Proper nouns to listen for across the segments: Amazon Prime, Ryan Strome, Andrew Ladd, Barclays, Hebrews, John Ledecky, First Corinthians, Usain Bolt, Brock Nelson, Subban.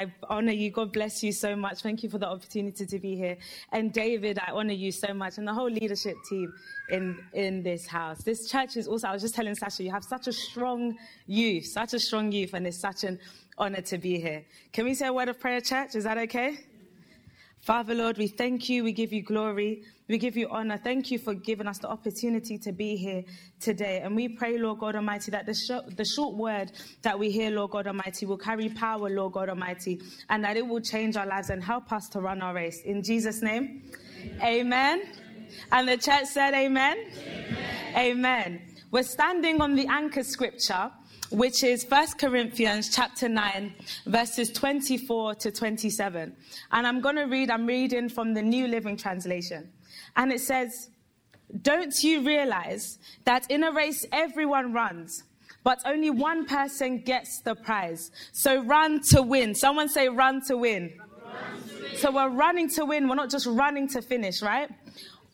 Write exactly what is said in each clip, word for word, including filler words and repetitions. I honor you. God bless you so much. Thank you for the opportunity to be here. And David, I honor you so much, and the whole leadership team in in this house. This church is also, I was just telling Sasha, you have such a strong youth, such a strong youth, and it's such an honor to be here. Can we say a word of prayer, church? Is that okay? Father, Lord, we thank you. We give you glory. We give you honor. Thank you for giving us the opportunity to be here today. And we pray, Lord God Almighty, that the, sh- the short word that we hear, Lord God Almighty, will carry power, Lord God Almighty, and that it will change our lives and help us to run our race. In Jesus' name, amen. amen. And the church said amen. Amen. Amen. We're standing on the anchor scripture, which is First Corinthians chapter nine, verses twenty-four to twenty-seven. And I'm going to read, I'm reading from the New Living Translation. And it says, "Don't you realize that in a race everyone runs, but only one person gets the prize? So run to win." Someone say run to win. Run to win. So we're running to win. We're not just running to finish, right?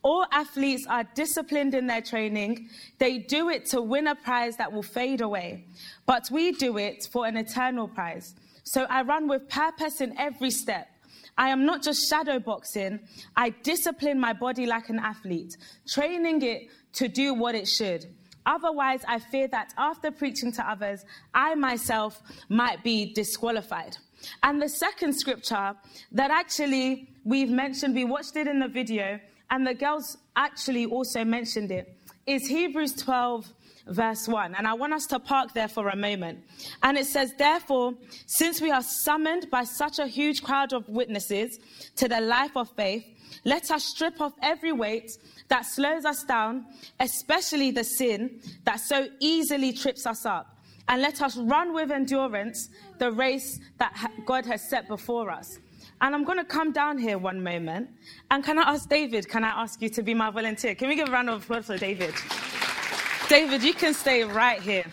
All athletes are disciplined in their training. They do it to win a prize that will fade away, but we do it for an eternal prize. So I run with purpose in every step. I am not just shadow boxing. I discipline my body like an athlete, training it to do what it should. Otherwise, I fear that after preaching to others, I myself might be disqualified. And the second scripture that actually we've mentioned, we watched it in the video, and the girls actually also mentioned it, is Hebrews twelve, verse one. And I want us to park there for a moment. And it says, "Therefore, since we are summoned by such a huge crowd of witnesses to the life of faith, let us strip off every weight that slows us down, especially the sin that so easily trips us up. And let us run with endurance the race that God has set before us." And I'm going to come down here one moment. And can I ask David, can I ask you to be my volunteer? Can we give a round of applause for David? David, you can stay right here.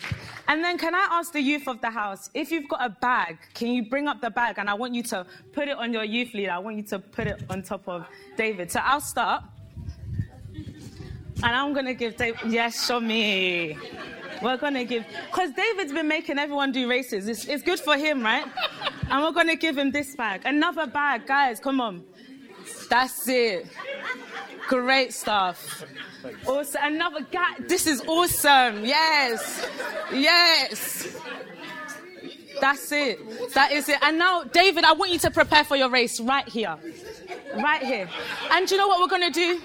And then can I ask the youth of the house, if you've got a bag, can you bring up the bag? And I want you to put it on your youth leader. I want you to put it on top of David. So I'll start. And I'm going to give David, yes, show me. We're going to give, because David's been making everyone do races. It's, it's good for him, right? And we're going to give him this bag. Another bag, guys, come on. That's it. Great stuff. Also, another guy. This is awesome. Yes. Yes. That's it. That is it. And now, David, I want you to prepare for your race right here. Right here. And do you know what we're going to do?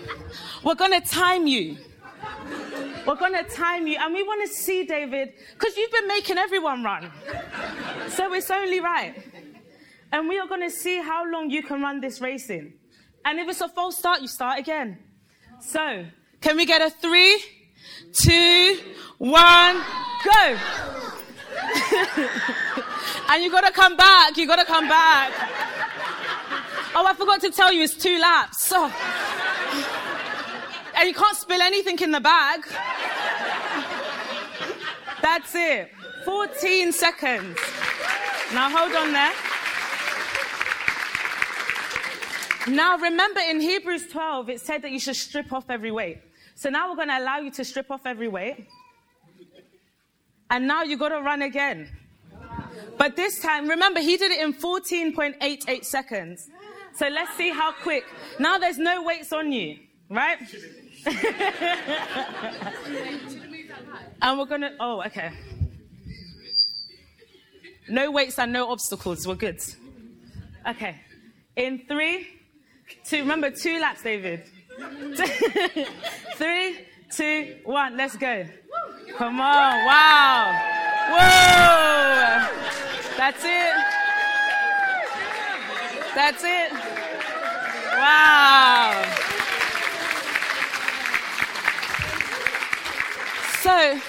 We're going to time you. We're going to time you, and we want to see, David, because you've been making everyone run. So it's only right. And we are going to see how long you can run this race in. And if it's a false start, you start again. So can we get a three, two, one, go? And you got to come back. You got to come back. Oh, I forgot to tell you, it's two laps. Oh. And you can't spill anything in the bag. That's it. fourteen seconds. Now hold on there. Now remember, in Hebrews twelve, it said that you should strip off every weight. So now we're going to allow you to strip off every weight. And now you've got to run again. But this time, remember, he did it in fourteen point eight eight seconds. So let's see how quick. Now there's no weights on you, right? And we're going to, oh, okay. No weights and no obstacles. We're good. Okay. In three, two, remember, two laps, David. Three, two, one, let's go. Come on. Wow. Whoa. That's it. That's it. Wow. So,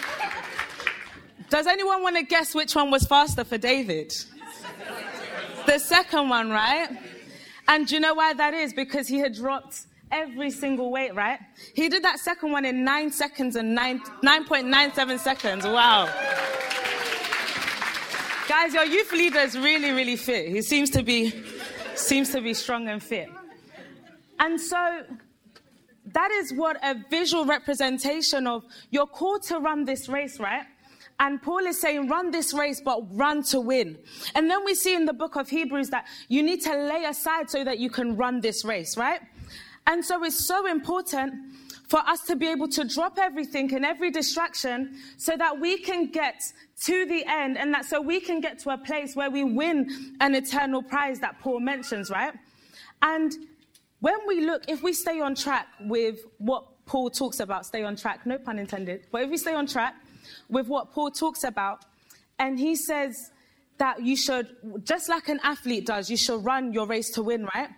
does anyone want to guess which one was faster for David? The second one, right? And do you know why that is? Because he had dropped every single weight, right? He did that second one in nine seconds and nine, nine point nine seven seconds. Wow. Guys, your youth leader is really, really fit. He seems to be, seems to be strong and fit. And so, that is what a visual representation of, you're called to run this race, right? And Paul is saying, run this race, but run to win. And then we see in the book of Hebrews that you need to lay aside so that you can run this race, right? And so it's so important for us to be able to drop everything and every distraction so that we can get to the end, and that so we can get to a place where we win an eternal prize that Paul mentions, right? And when we look, if we stay on track with what Paul talks about, stay on track, no pun intended, but if we stay on track with what Paul talks about, and he says that you should, just like an athlete does, you should run your race to win, right?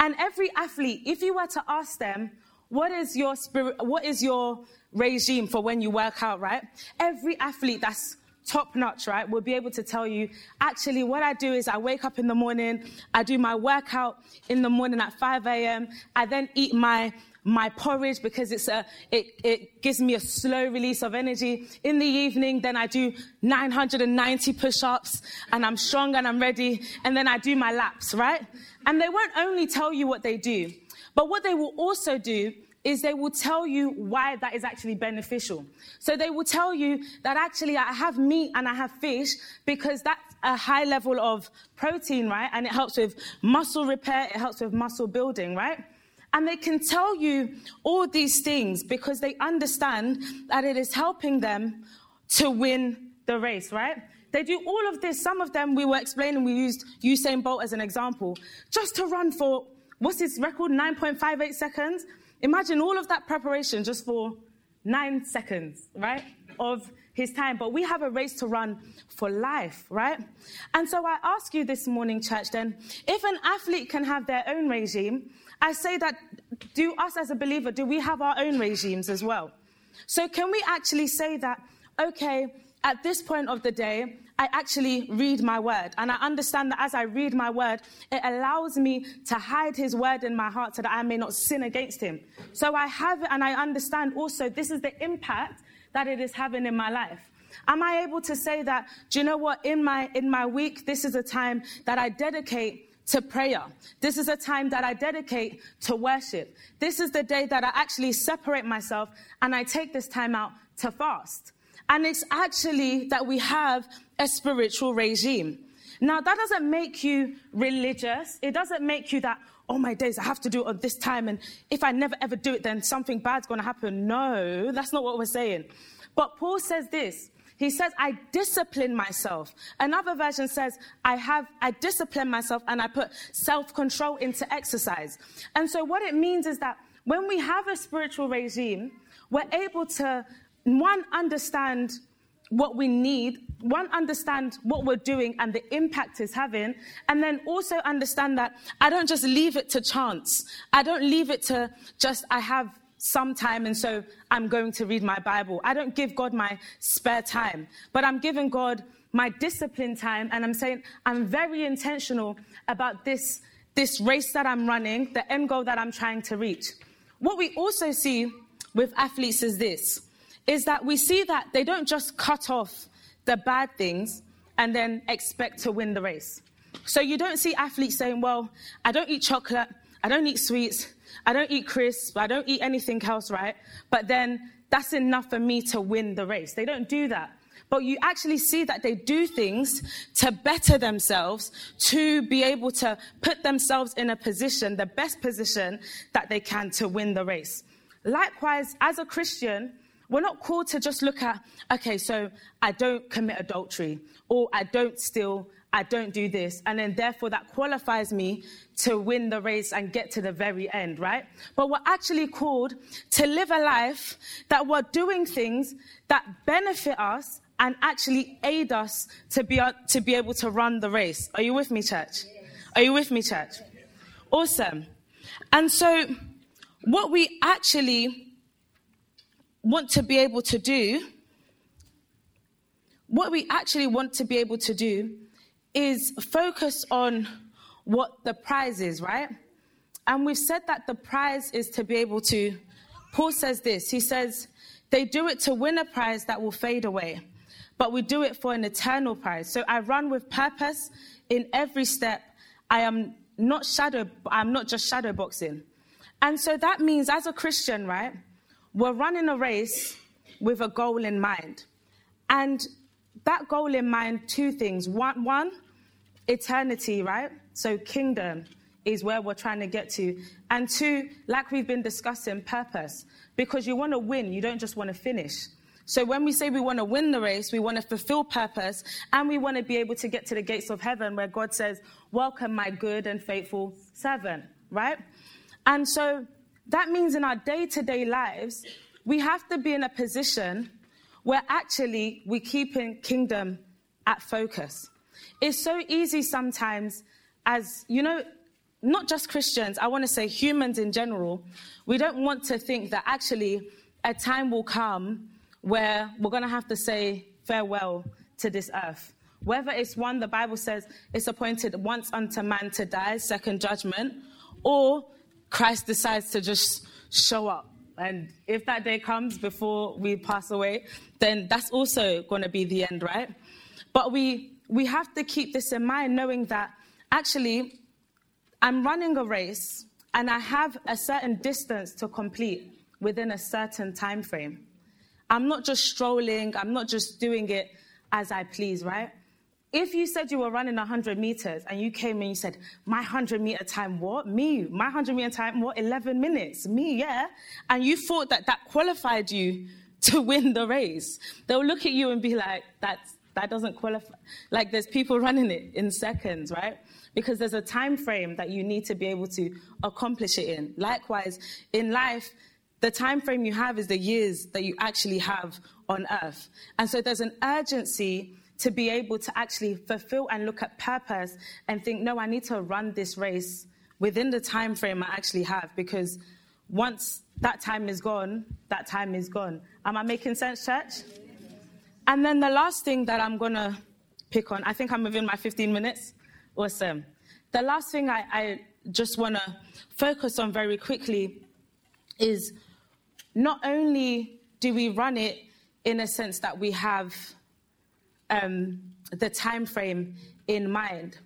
And every athlete, if you were to ask them, what is your spirit, what is your regime for when you work out, right? Every athlete that's top notch, right, will be able to tell you, actually, what I do is I wake up in the morning, I do my workout in the morning at five a.m., I then eat my my porridge because it's a it, it gives me a slow release of energy. In the evening, then I do nine hundred ninety push-ups, and I'm strong and I'm ready, and then I do my laps, right? And they won't only tell you what they do, but what they will also do is they will tell you why that is actually beneficial. So they will tell you that actually I have meat and I have fish because that's a high level of protein, right? And it helps with muscle repair, it helps with muscle building, right? And they can tell you all these things because they understand that it is helping them to win the race, right? They do all of this. Some of them we were explaining, we used Usain Bolt as an example, just to run for, what's his record, nine point five eight seconds? Imagine all of that preparation just for nine seconds, right, of his time. But we have a race to run for life, right? And so I ask you this morning, church, then, if an athlete can have their own regime, I say that do us as a believer, do we have our own regimes as well? So can we actually say that, okay, at this point of the day, I actually read my word, and I understand that as I read my word, it allows me to hide his word in my heart so that I may not sin against him. So I have it, and I understand also this is the impact that it is having in my life. Am I able to say that, do you know what, in my in my week, this is a time that I dedicate to prayer. This is a time that I dedicate to worship. This is the day that I actually separate myself, and I take this time out to fast. And it's actually that we have a spiritual regime. Now, that doesn't make you religious. It doesn't make you that, oh, my days, I have to do it at this time, and if I never, ever do it, then something bad's going to happen. No, that's not what we're saying. But Paul says this. He says, I discipline myself. Another version says, I have, I discipline myself, and I put self-control into exercise. And so what it means is that when we have a spiritual regime, we're able to, one, understand what we need, one, understand what we're doing and the impact it's having, and then also understand that I don't just leave it to chance. I don't leave it to just, I have some time and so I'm going to read my Bible. I don't give God my spare time, but I'm giving God my discipline time, and I'm saying I'm very intentional about this, this race that I'm running, the end goal that I'm trying to reach. What we also see with athletes is this, is that we see that they don't just cut off the bad things and then expect to win the race. So you don't see athletes saying, well, I don't eat chocolate, I don't eat sweets, I don't eat crisps, I don't eat anything else, right? But then that's enough for me to win the race. They don't do that. But you actually see that they do things to better themselves, to be able to put themselves in a position, the best position that they can to win the race. Likewise, as a Christian, we're not called to just look at, okay, so I don't commit adultery, or I don't steal, I don't do this, and then therefore that qualifies me to win the race and get to the very end, right? But we're actually called to live a life that we're doing things that benefit us and actually aid us to be, to be able to run the race. Are you with me, church? Are you with me, church? Awesome. And so what we actually want to be able to do, what we actually want to be able to do is focus on what the prize is, right? And we've said that the prize is to be able to, Paul says this, he says, they do it to win a prize that will fade away, but we do it for an eternal prize. So I run with purpose in every step. I am not shadow, I'm not just shadow boxing. And so that means as a Christian, right, we're running a race with a goal in mind. And that goal in mind, two things. One, one, eternity, right? So kingdom is where we're trying to get to. And two, like we've been discussing, purpose. Because you want to win, you don't just want to finish. So when we say we want to win the race, we want to fulfill purpose, and we want to be able to get to the gates of heaven where God says, welcome my good and faithful servant, right? And so that means in our day-to-day lives, we have to be in a position where actually we're keeping kingdom at focus. It's so easy sometimes as, you know, not just Christians, I want to say humans in general, we don't want to think that actually a time will come where we're going to have to say farewell to this earth. Whether it's one, the Bible says, it's appointed once unto man to die, second judgment, or Christ decides to just show up. And if that day comes before we pass away, then that's also going to be the end, right? But we we have to keep this in mind, knowing that actually I'm running a race and I have a certain distance to complete within a certain time frame. I'm not just strolling. I'm not just doing it as I please, right? If you said you were running one hundred meters and you came and you said, my one hundred meter time, what? Me, my one hundred meter time, what? eleven minutes, me, yeah. And you thought that that qualified you to win the race. They'll look at you and be like, that's, that doesn't qualify. Like there's people running it in seconds, right? Because there's a time frame that you need to be able to accomplish it in. Likewise, in life, the time frame you have is the years that you actually have on earth. And so there's an urgency to be able to actually fulfill and look at purpose and think, no, I need to run this race within the time frame I actually have, because once that time is gone, that time is gone. Am I making sense, church? And then the last thing that I'm going to pick on, I think I'm within my fifteen minutes. Awesome. The last thing I, I just want to focus on very quickly is not only do we run it in a sense that we have um, the time frame in mind,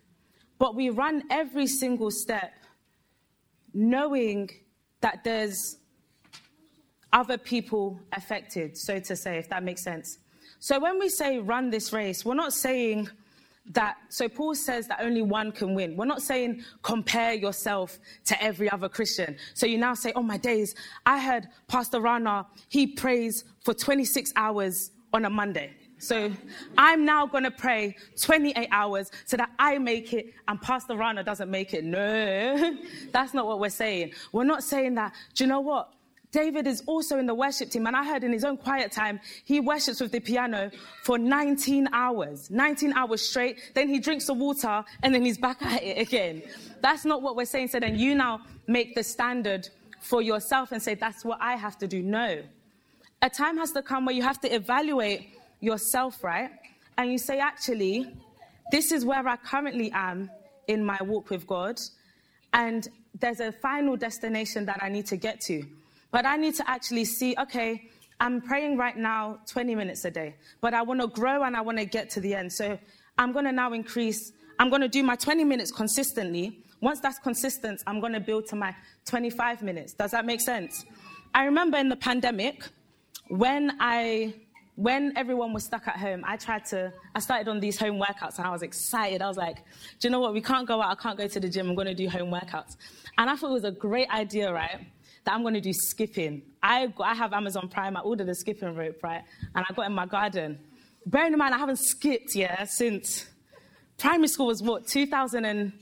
but we run every single step knowing that there's other people affected, so to say, if that makes sense. So when we say run this race, we're not saying that, so Paul says that only one can win. We're not saying compare yourself to every other Christian. So you now say, oh my days, I heard Pastor Rana, he prays for twenty-six hours on a Monday. So I'm now going to pray twenty-eight hours so that I make it and Pastor Rana doesn't make it. No, that's not what we're saying. We're not saying that, do you know what? David is also in the worship team, and I heard in his own quiet time, he worships with the piano for nineteen hours, nineteen hours straight. Then he drinks the water, and then he's back at it again. That's not what we're saying. So then you now make the standard for yourself and say, that's what I have to do. No. A time has to come where you have to evaluate yourself, right? And you say, actually, this is where I currently am in my walk with God, and there's a final destination that I need to get to. But I need to actually see, okay, I'm praying right now twenty minutes a day, but I want to grow and I want to get to the end. So I'm going to now increase. I'm going to do my twenty minutes consistently. Once that's consistent, I'm going to build to my twenty-five minutes. Does that make sense? I remember in the pandemic, when I, when everyone was stuck at home, I tried to, I started on these home workouts and I was excited. I was like, do you know what? We can't go out. I can't go to the gym. I'm going to do home workouts. And I thought it was a great idea, right? That I'm going to do skipping. I got, I have Amazon Prime. I ordered a skipping rope, right? And I got in my garden. Bearing in mind, I haven't skipped, yeah, since primary school was what, two thousand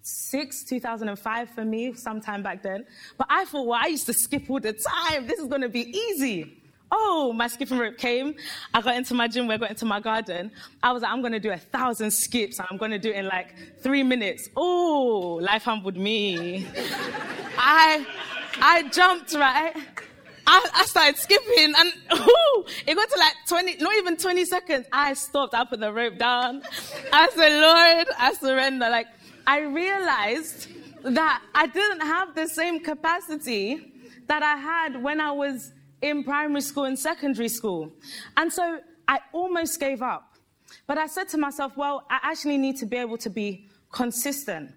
six, two thousand five for me, sometime back then. But I thought, well, I used to skip all the time. This is going to be easy. Oh, my skipping rope came. I got into my gym, I got into my garden. I was like, I'm going to do a thousand skips. And I'm going to do it in like three minutes. Oh, life humbled me. I... I jumped, right? I, I started skipping and ooh, it got to like twenty, not even twenty seconds. I stopped. I put the rope down. I said, Lord, I surrender. Like, I realized that I didn't have the same capacity that I had when I was in primary school and secondary school. And so I almost gave up. But I said to myself, well, I actually need to be able to be consistent.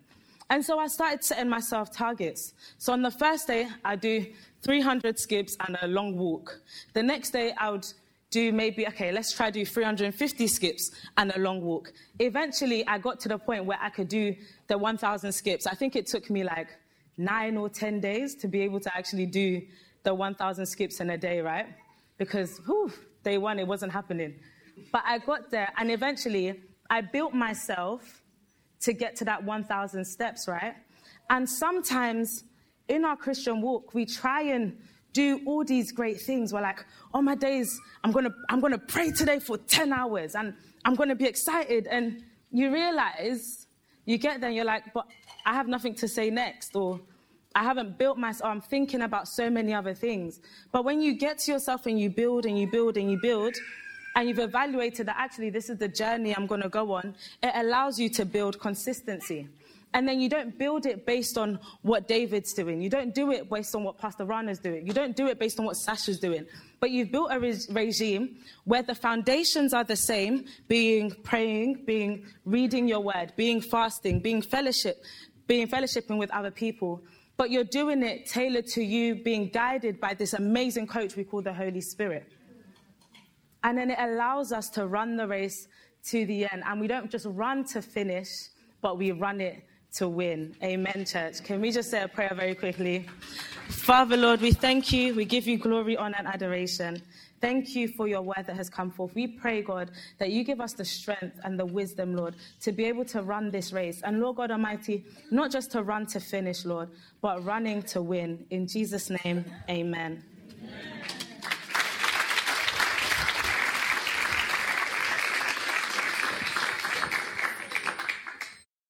And so I started setting myself targets. So on the first day, I do three hundred skips and a long walk. The next day, I would do maybe, okay, let's try do three hundred fifty skips and a long walk. Eventually, I got to the point where I could do the one thousand skips. I think it took me like nine or ten days to be able to actually do the one thousand skips in a day, right? Because whew, day one, it wasn't happening. But I got there, and eventually, I built myself to get to that one thousand steps, right? And sometimes in our Christian walk, we try and do all these great things. We're like, oh, my days, I'm going to I'm gonna pray today for ten hours, and I'm going to be excited. And you realize, you get there, and you're like, but I have nothing to say next, or I haven't built myself, I'm thinking about so many other things. But when you get to yourself and you build and you build and you build, and you've evaluated that actually this is the journey I'm going to go on, it allows you to build consistency. And then you don't build it based on what David's doing. You don't do it based on what Pastor Rana's doing. You don't do it based on what Sasha's doing. But you've built a re- regime where the foundations are the same, being praying, being reading your word, being fasting, being fellowship, being fellowshipping with other people. But you're doing it tailored to you, being guided by this amazing coach we call the Holy Spirit. And then it allows us to run the race to the end. And we don't just run to finish, but we run it to win. Amen, church. Can we just say a prayer very quickly? Father, Lord, we thank you. We give you glory, honor, and adoration. Thank you for your word that has come forth. We pray, God, that you give us the strength and the wisdom, Lord, to be able to run this race. And Lord God Almighty, not just to run to finish, Lord, but running to win. In Jesus' name, amen. Amen.